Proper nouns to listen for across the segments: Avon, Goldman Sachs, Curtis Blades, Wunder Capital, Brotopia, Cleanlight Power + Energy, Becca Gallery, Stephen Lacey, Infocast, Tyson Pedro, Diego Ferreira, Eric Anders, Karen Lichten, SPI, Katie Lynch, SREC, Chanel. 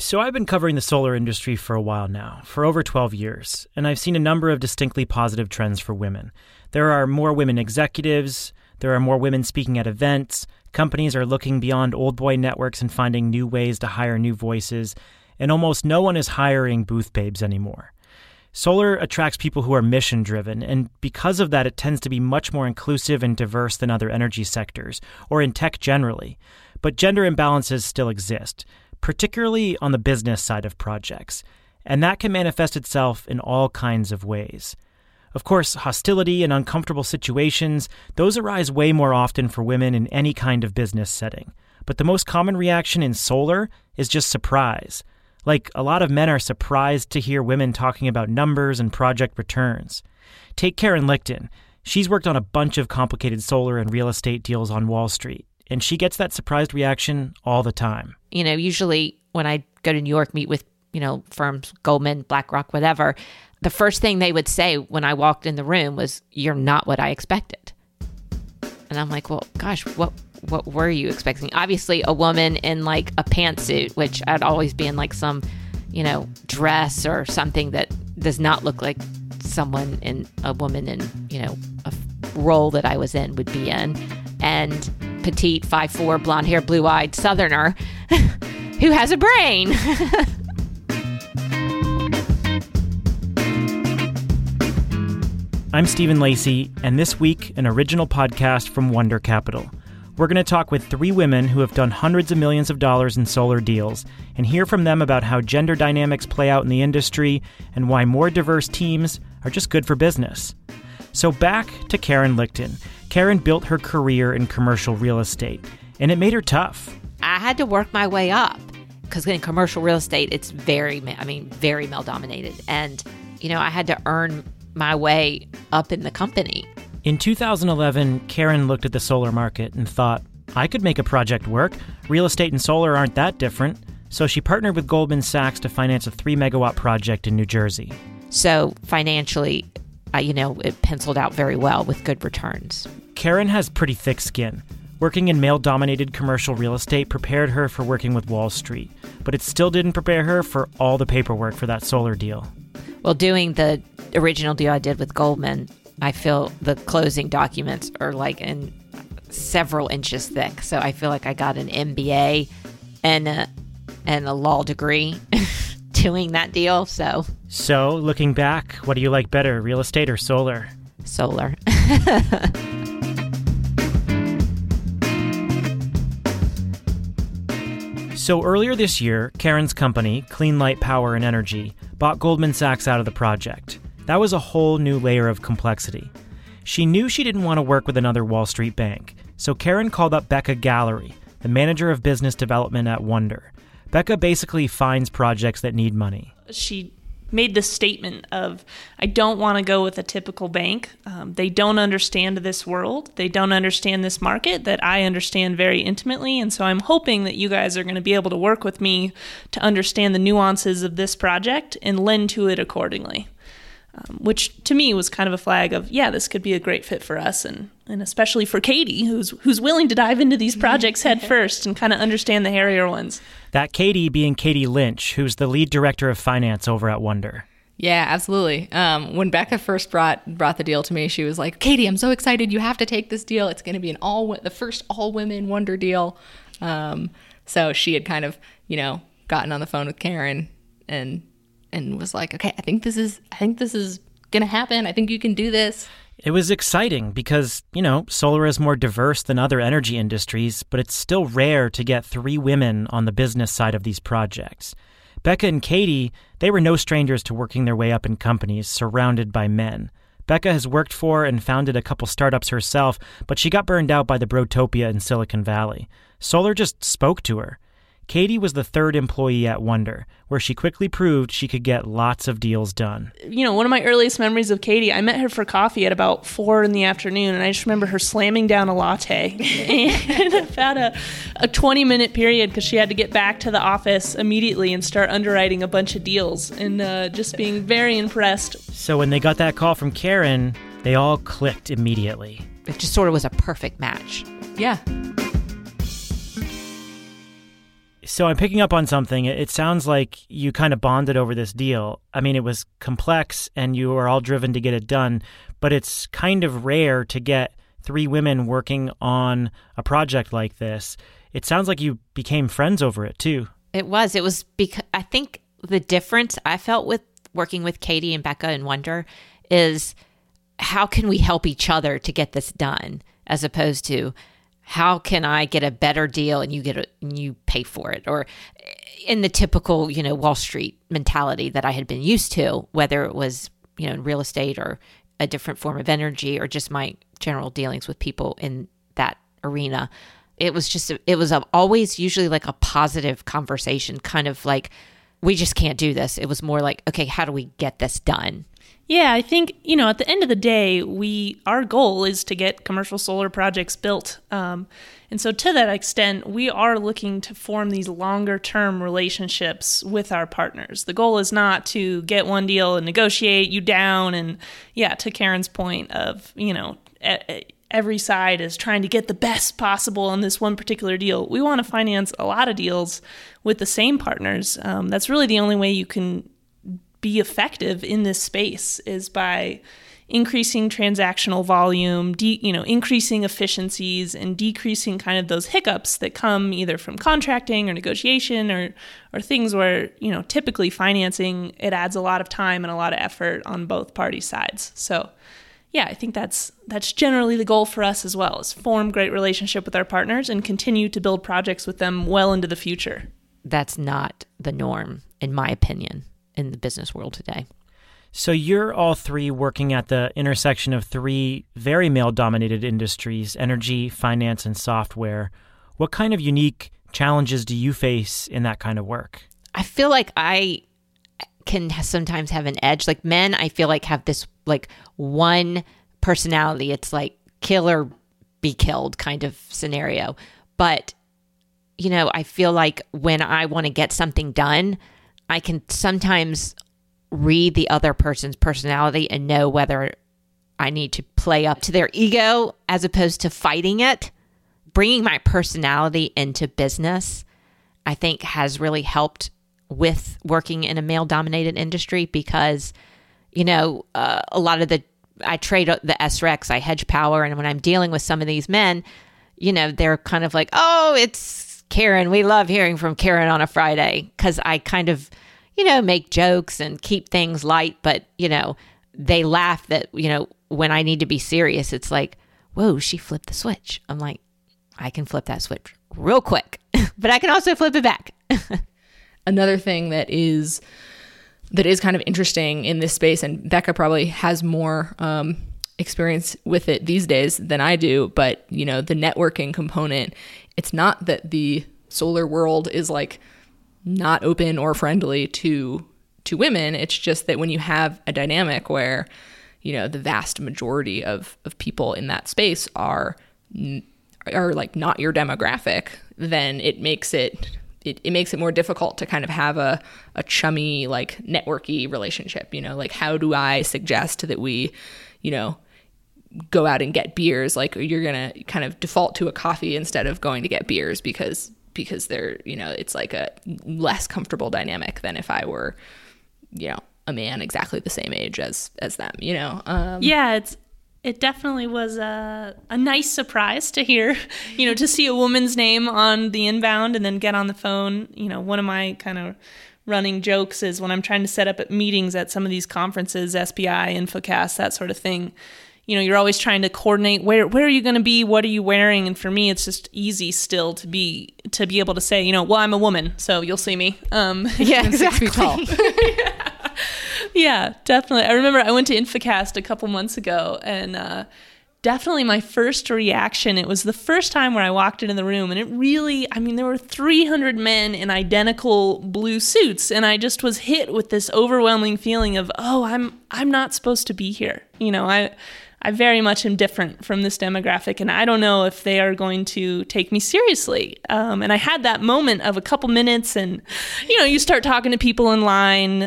So I've been covering the solar industry for a while now, for over 12 years, and I've seen a number of distinctly positive trends for women. There are more women executives, there are more women speaking at events, companies are looking beyond old boy networks and finding new ways to hire new voices, and almost no one is hiring booth babes anymore. Solar attracts people who are mission-driven, and because of that it tends to be much more inclusive and diverse than other energy sectors, or in tech generally. But gender imbalances still exist, particularly on the business side of projects, and that can manifest itself in all kinds of ways. Of course, hostility and uncomfortable situations, those arise way more often for women in any kind of business setting. But the most common reaction in solar is just surprise. Like, a lot of men are surprised to hear women talking about numbers and project returns. Take Karen Lichten. She's worked on a bunch of complicated solar and real estate deals on Wall Street, and she gets that surprised reaction all the time. You know, usually when I go to New York, meet with, you know, firms, Goldman, BlackRock, whatever, the first thing they would say when I walked in the room was, "You're not what I expected." And I'm like, well, gosh, what were you expecting? Obviously a woman in like a pantsuit, which I'd always be in like some, you know, dress or something that does not look like someone in a woman in, you know, a role that I was in would be in. And petite, 5'4", blonde hair, blue-eyed Southerner who has a brain. I'm Stephen Lacey, and this week, an original podcast from Wunder Capital. We're going to talk with three women who have done hundreds of millions of dollars in solar deals and hear from them about how gender dynamics play out in the industry and why more diverse teams are just good for business. So back to Karen Lichten. Karen built her career in commercial real estate, and it made her tough. I had to work my way up because in commercial real estate, it's very male-dominated. And, you know, I had to earn my way up in the company. In 2011, Karen looked at the solar market and thought, I could make a project work. Real estate and solar aren't that different. So she partnered with Goldman Sachs to finance a 3-megawatt project in New Jersey. So financially, you know, it penciled out very well with good returns. Karen has pretty thick skin. Working in male-dominated commercial real estate prepared her for working with Wall Street, but it still didn't prepare her for all the paperwork for that solar deal. Well, doing the original deal I did with Goldman, I feel the closing documents are like in several inches thick. So I feel like I got an MBA and a law degree doing that deal. So looking back, what do you like better, real estate or solar? Solar. So earlier this year, Karen's company, Cleanlight Power + Energy, bought Goldman Sachs out of the project. That was a whole new layer of complexity. She knew she didn't want to work with another Wall Street bank, so Karen called up Becca Gallery, the manager of business development at Wunder. Becca basically finds projects that need money. She made the statement of, I don't want to go with a typical bank. They don't understand this world. They don't understand this market that I understand very intimately. And so I'm hoping that you guys are going to be able to work with me to understand the nuances of this project and lend to it accordingly, which to me was kind of a flag of, yeah, this could be a great fit for us. And especially for Katie, who's willing to dive into these projects head first and kind of understand the hairier ones. That Katie being Katie Lynch, who's the lead director of finance over at Wunder. Yeah, absolutely. When Becca first brought the deal to me, she was like, Katie, I'm so excited. You have to take this deal. It's going to be the first all-women Wunder deal. So she had kind of, you know, gotten on the phone with Karen and was like, okay, I think this is going to happen. I think you can do this. It was exciting because, you know, solar is more diverse than other energy industries, but it's still rare to get three women on the business side of these projects. Becca and Katie, they were no strangers to working their way up in companies surrounded by men. Becca has worked for and founded a couple startups herself, but she got burned out by the Brotopia in Silicon Valley. Solar just spoke to her. Katie was the third employee at Wunder, where she quickly proved she could get lots of deals done. You know, one of my earliest memories of Katie, I met her for coffee at about 4 p.m, and I just remember her slamming down a latte in about a 20-minute period because she had to get back to the office immediately and start underwriting a bunch of deals and just being very impressed. So when they got that call from Karen, they all clicked immediately. It just sort of was a perfect match. Yeah. So I'm picking up on something. It sounds like you kind of bonded over this deal. I mean, it was complex and you were all driven to get it done, but it's kind of rare to get three women working on a project like this. It sounds like you became friends over it too. It was because I think the difference I felt with working with Katie and Becca and Wunder is how can we help each other to get this done as opposed to how can I get a better deal and you pay for it, or in the typical, Wall Street mentality that I had been used to, whether it was, in real estate or a different form of energy or just my general dealings with people in that arena. It was always usually like a positive conversation, kind of like, we just can't do this. It was more like, okay, how do we get this done? Yeah, I think, at the end of the day, our goal is to get commercial solar projects built. And so to that extent, we are looking to form these longer term relationships with our partners. The goal is not to get one deal and negotiate you down. And yeah, to Karen's point of, every side is trying to get the best possible on this one particular deal. We want to finance a lot of deals with the same partners. That's really the only way you can be effective in this space, is by increasing transactional volume, increasing efficiencies and decreasing kind of those hiccups that come either from contracting or negotiation or things where, typically financing, it adds a lot of time and a lot of effort on both party sides. So yeah, I think that's generally the goal for us as well, is form great relationship with our partners and continue to build projects with them well into the future. That's not the norm, in my opinion, in the business world today. So you're all three working at the intersection of three very male-dominated industries, energy, finance, and software. What kind of unique challenges do you face in that kind of work? I feel like I can sometimes have an edge. Like men, I feel like have this like one personality. It's like kill or be killed kind of scenario. But, I feel like when I want to get something done, I can sometimes read the other person's personality and know whether I need to play up to their ego as opposed to fighting it. Bringing my personality into business, I think, has really helped with working in a male-dominated industry because, a lot of I trade the SRECs, I hedge power, and when I'm dealing with some of these men, they're kind of like, oh, it's Karen. We love hearing from Karen on a Friday, because I kind of, make jokes and keep things light, but, they laugh that, when I need to be serious, it's like, whoa, she flipped the switch. I'm like, I can flip that switch real quick, but I can also flip it back. Another thing that is kind of interesting in this space, and Becca probably has more experience with it these days than I do, but the networking component, it's not that the solar world is like not open or friendly to women. It's just that when you have a dynamic where, the vast majority of people in that space are like not your demographic, then it makes it more difficult to kind of have a chummy, like networky relationship, like how do I suggest that we, go out and get beers? Like you're going to kind of default to a coffee instead of going to get beers because they're, it's like a less comfortable dynamic than if I were, a man exactly the same age as them, Yeah, It definitely was a nice surprise to hear, to see a woman's name on the inbound and then get on the phone. One of my kind of running jokes is when I'm trying to set up at meetings at some of these conferences, SPI, Infocast, that sort of thing, you're always trying to coordinate where are you going to be? What are you wearing? And for me, it's just easy still to be able to say, well, I'm a woman, so you'll see me. Yeah, exactly. 6 feet tall. Yeah, definitely. I remember I went to Infocast a couple months ago, and definitely my first reaction, it was the first time where I walked into the room, and it really, there were 300 men in identical blue suits, and I just was hit with this overwhelming feeling of, oh, I'm not supposed to be here. I very much am different from this demographic, and I don't know if they are going to take me seriously. And I had that moment of a couple minutes, and, you start talking to people in line,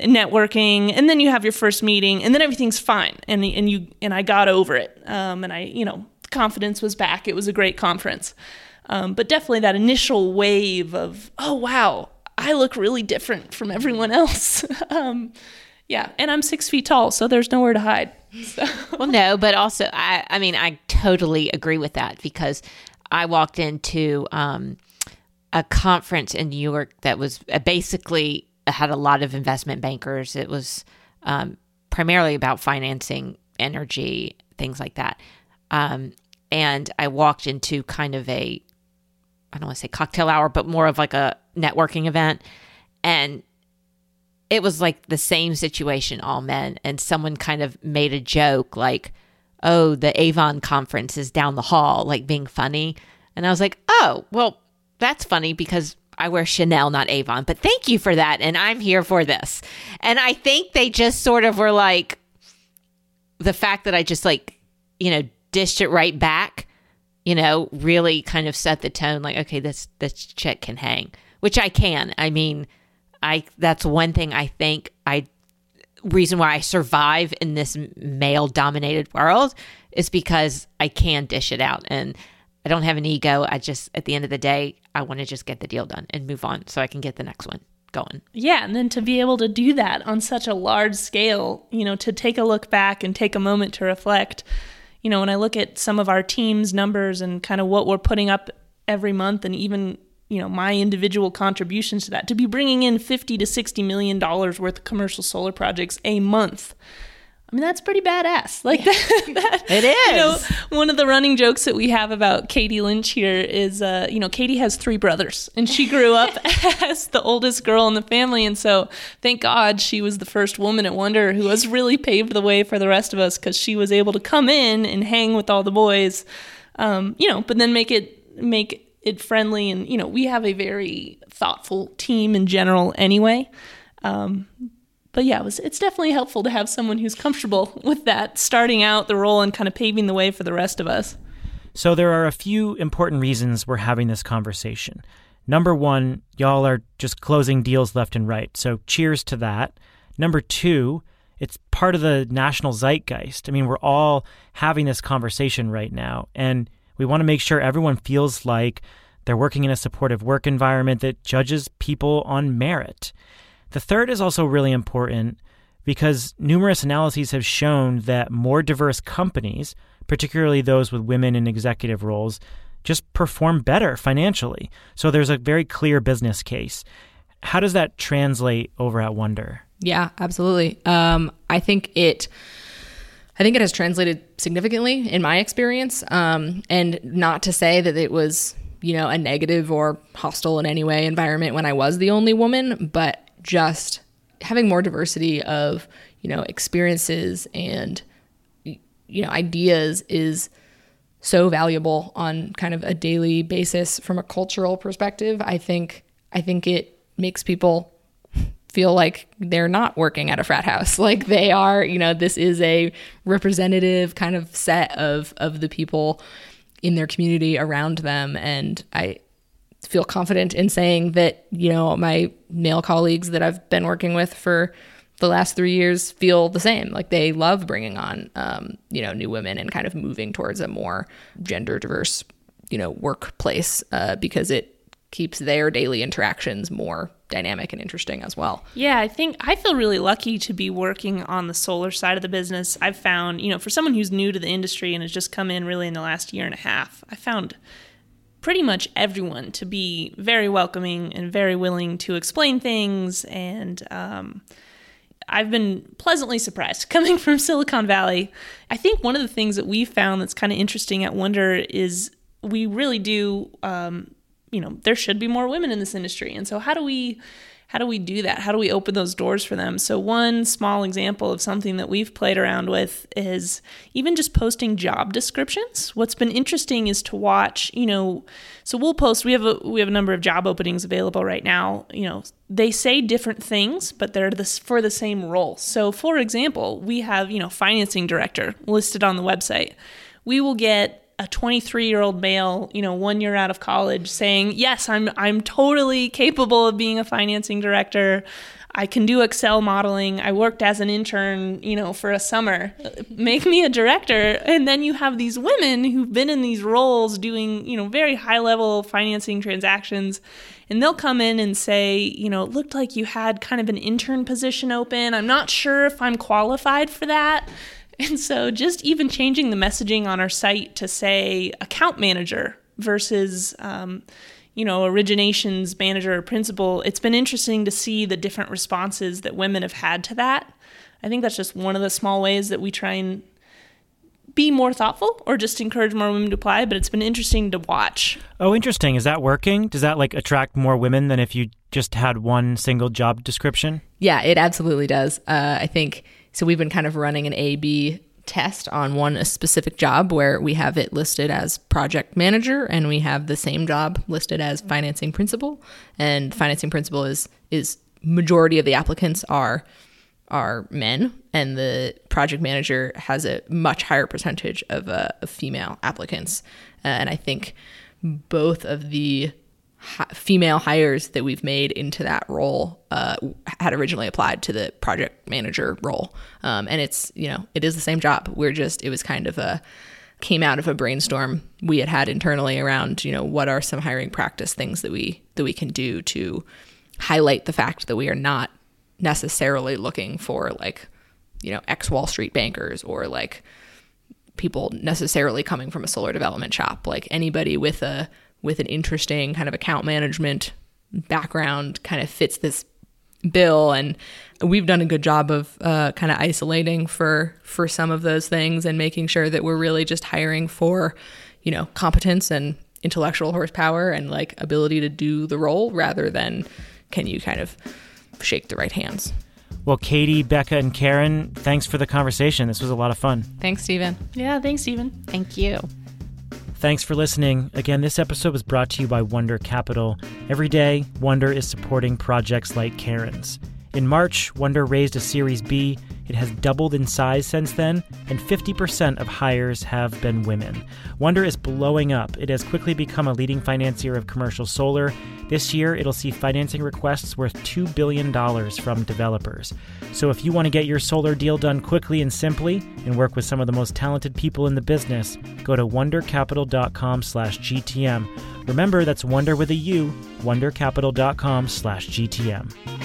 networking, and then you have your first meeting, and then everything's fine. And I got over it. And confidence was back. It was a great conference. But definitely that initial wave of, oh, wow, I look really different from everyone else. Yeah, and I'm 6 feet tall, so there's nowhere to hide. So. Well, no, but also, I mean, I totally agree with that, because I walked into a conference in New York that was basically had a lot of investment bankers. It was primarily about financing, energy, things like that. And I walked into kind of a, I don't want to say cocktail hour, but more of like a networking event. And it was like the same situation, all men. And someone kind of made a joke like, oh, the Avon conference is down the hall, like being funny. And I was like, oh, well, that's funny because I wear Chanel, not Avon. But thank you for that. And I'm here for this. And I think they just sort of were like, the fact that I just like, you know, dished it right back, you know, really kind of set the tone like, okay, this chick can hang, which I can. I mean, that's one thing I think reason why I survive in this male dominated world is because I can dish it out and I don't have an ego. I just, at the end of the day, I want to just get the deal done and move on so I can get the next one going. Yeah. And then to be able to do that on such a large scale, you know, to take a look back and take a moment to reflect, you know, when I look at some of our team's numbers and kind of what we're putting up every month and even, you know, my individual contributions to that, to be bringing in $50 to $60 million worth of commercial solar projects a month. I mean, that's pretty badass. Like that it is. You know, one of the running jokes that we have about Katie Lynch here is, you know, Katie has three brothers and she grew up as the oldest girl in the family. And so thank God she was the first woman at Wunder who has really paved the way for the rest of us because she was able to come in and hang with all the boys, you know, but then make it friendly. And, you know, we have a very thoughtful team in general anyway. But yeah, it's definitely helpful to have someone who's comfortable with that, starting out the role and kind of paving the way for the rest of us. So there are a few important reasons we're having this conversation. Number one, y'all are just closing deals left and right. So cheers to that. Number two, it's part of the national zeitgeist. I mean, we're all having this conversation right now, and we want to make sure everyone feels like they're working in a supportive work environment that judges people on merit. The third is also really important because numerous analyses have shown that more diverse companies, particularly those with women in executive roles, just perform better financially. So there's a very clear business case. How does that translate over at Wunder? Yeah, absolutely. I think it has translated significantly in my experience. And not to say that it was, you know, a negative or hostile in any way environment when I was the only woman, but just having more diversity of, you know, experiences and, you know, ideas is so valuable on kind of a daily basis from a cultural perspective. I think it makes people feel like they're not working at a frat house. Like they are, you know, this is a representative kind of set of the people in their community around them. And I feel confident in saying that, you know, my male colleagues that I've been working with for the last 3 years feel the same. Like they love bringing on, you know, new women and kind of moving towards a more gender diverse, you know, workplace because it keeps their daily interactions more dynamic and interesting as well. Yeah, I feel really lucky to be working on the solar side of the business. I've found, you know, for someone who's new to the industry and has just come in really in the last year and a half, I found pretty much everyone to be very welcoming and very willing to explain things. And I've been pleasantly surprised coming from Silicon Valley. I think one of the things that we found that's kind of interesting at Wunder is we really do, you know, there should be more women in this industry. And so how do we do that? How do we open those doors for them? So one small example of something that we've played around with is even just posting job descriptions. What's been interesting is to watch, you know, so we'll post, we have a number of job openings available right now. You know, they say different things, but they're for the same role. So for example, we have, you know, financing director listed on the website. We will get a 23-year-old male, you know, 1 year out of college saying, yes, I'm totally capable of being a financing director. I can do Excel modeling. I worked as an intern, for a summer. Make me a director. And then you have these women who've been in these roles doing, very high level financing transactions. And they'll come in and say, it looked like you had kind of an intern position open. I'm not sure if I'm qualified for that. And so just even changing the messaging on our site to say account manager versus, originations manager or principal, it's been interesting to see the different responses that women have had to that. I think that's just one of the small ways that we try and be more thoughtful or just encourage more women to apply, but it's been interesting to watch. Oh, interesting. Is that working? Does that attract more women than if you just had one single job description? Yeah, it absolutely does. I think, so we've been kind of running an A/B test on one specific job where we have it listed as project manager and we have the same job listed as financing principal, and financing principal is majority of the applicants are men, and the project manager has a much higher percentage of female applicants, and I think both of the female hires that we've made into that role had originally applied to the project manager role. And it's, it is the same job. It was kind of came out of a brainstorm we had internally around, what are some hiring practice things that we can do to highlight the fact that we are not necessarily looking for ex-Wall Street bankers or people necessarily coming from a solar development shop, anybody with an interesting kind of account management background kind of fits this bill. And we've done a good job of kind of isolating for some of those things and making sure that we're really just hiring for, competence and intellectual horsepower and ability to do the role rather than can you kind of shake the right hands. Well, Katie, Becca, and Karen, thanks for the conversation. This was a lot of fun. Thanks, Stephen. Yeah, thanks, Stephen. Thank you. Thanks for listening. Again, this episode was brought to you by Wunder Capital. Every day, Wunder is supporting projects like Karen's. In March, Wunder raised a Series B. It has doubled in size since then, and 50% of hires have been women. Wunder is blowing up. It has quickly become a leading financier of commercial solar. This year, it'll see financing requests worth $2 billion from developers. So if you want to get your solar deal done quickly and simply and work with some of the most talented people in the business, go to wundercapital.com/GTM. Remember, that's Wunder with a U, wundercapital.com/GTM.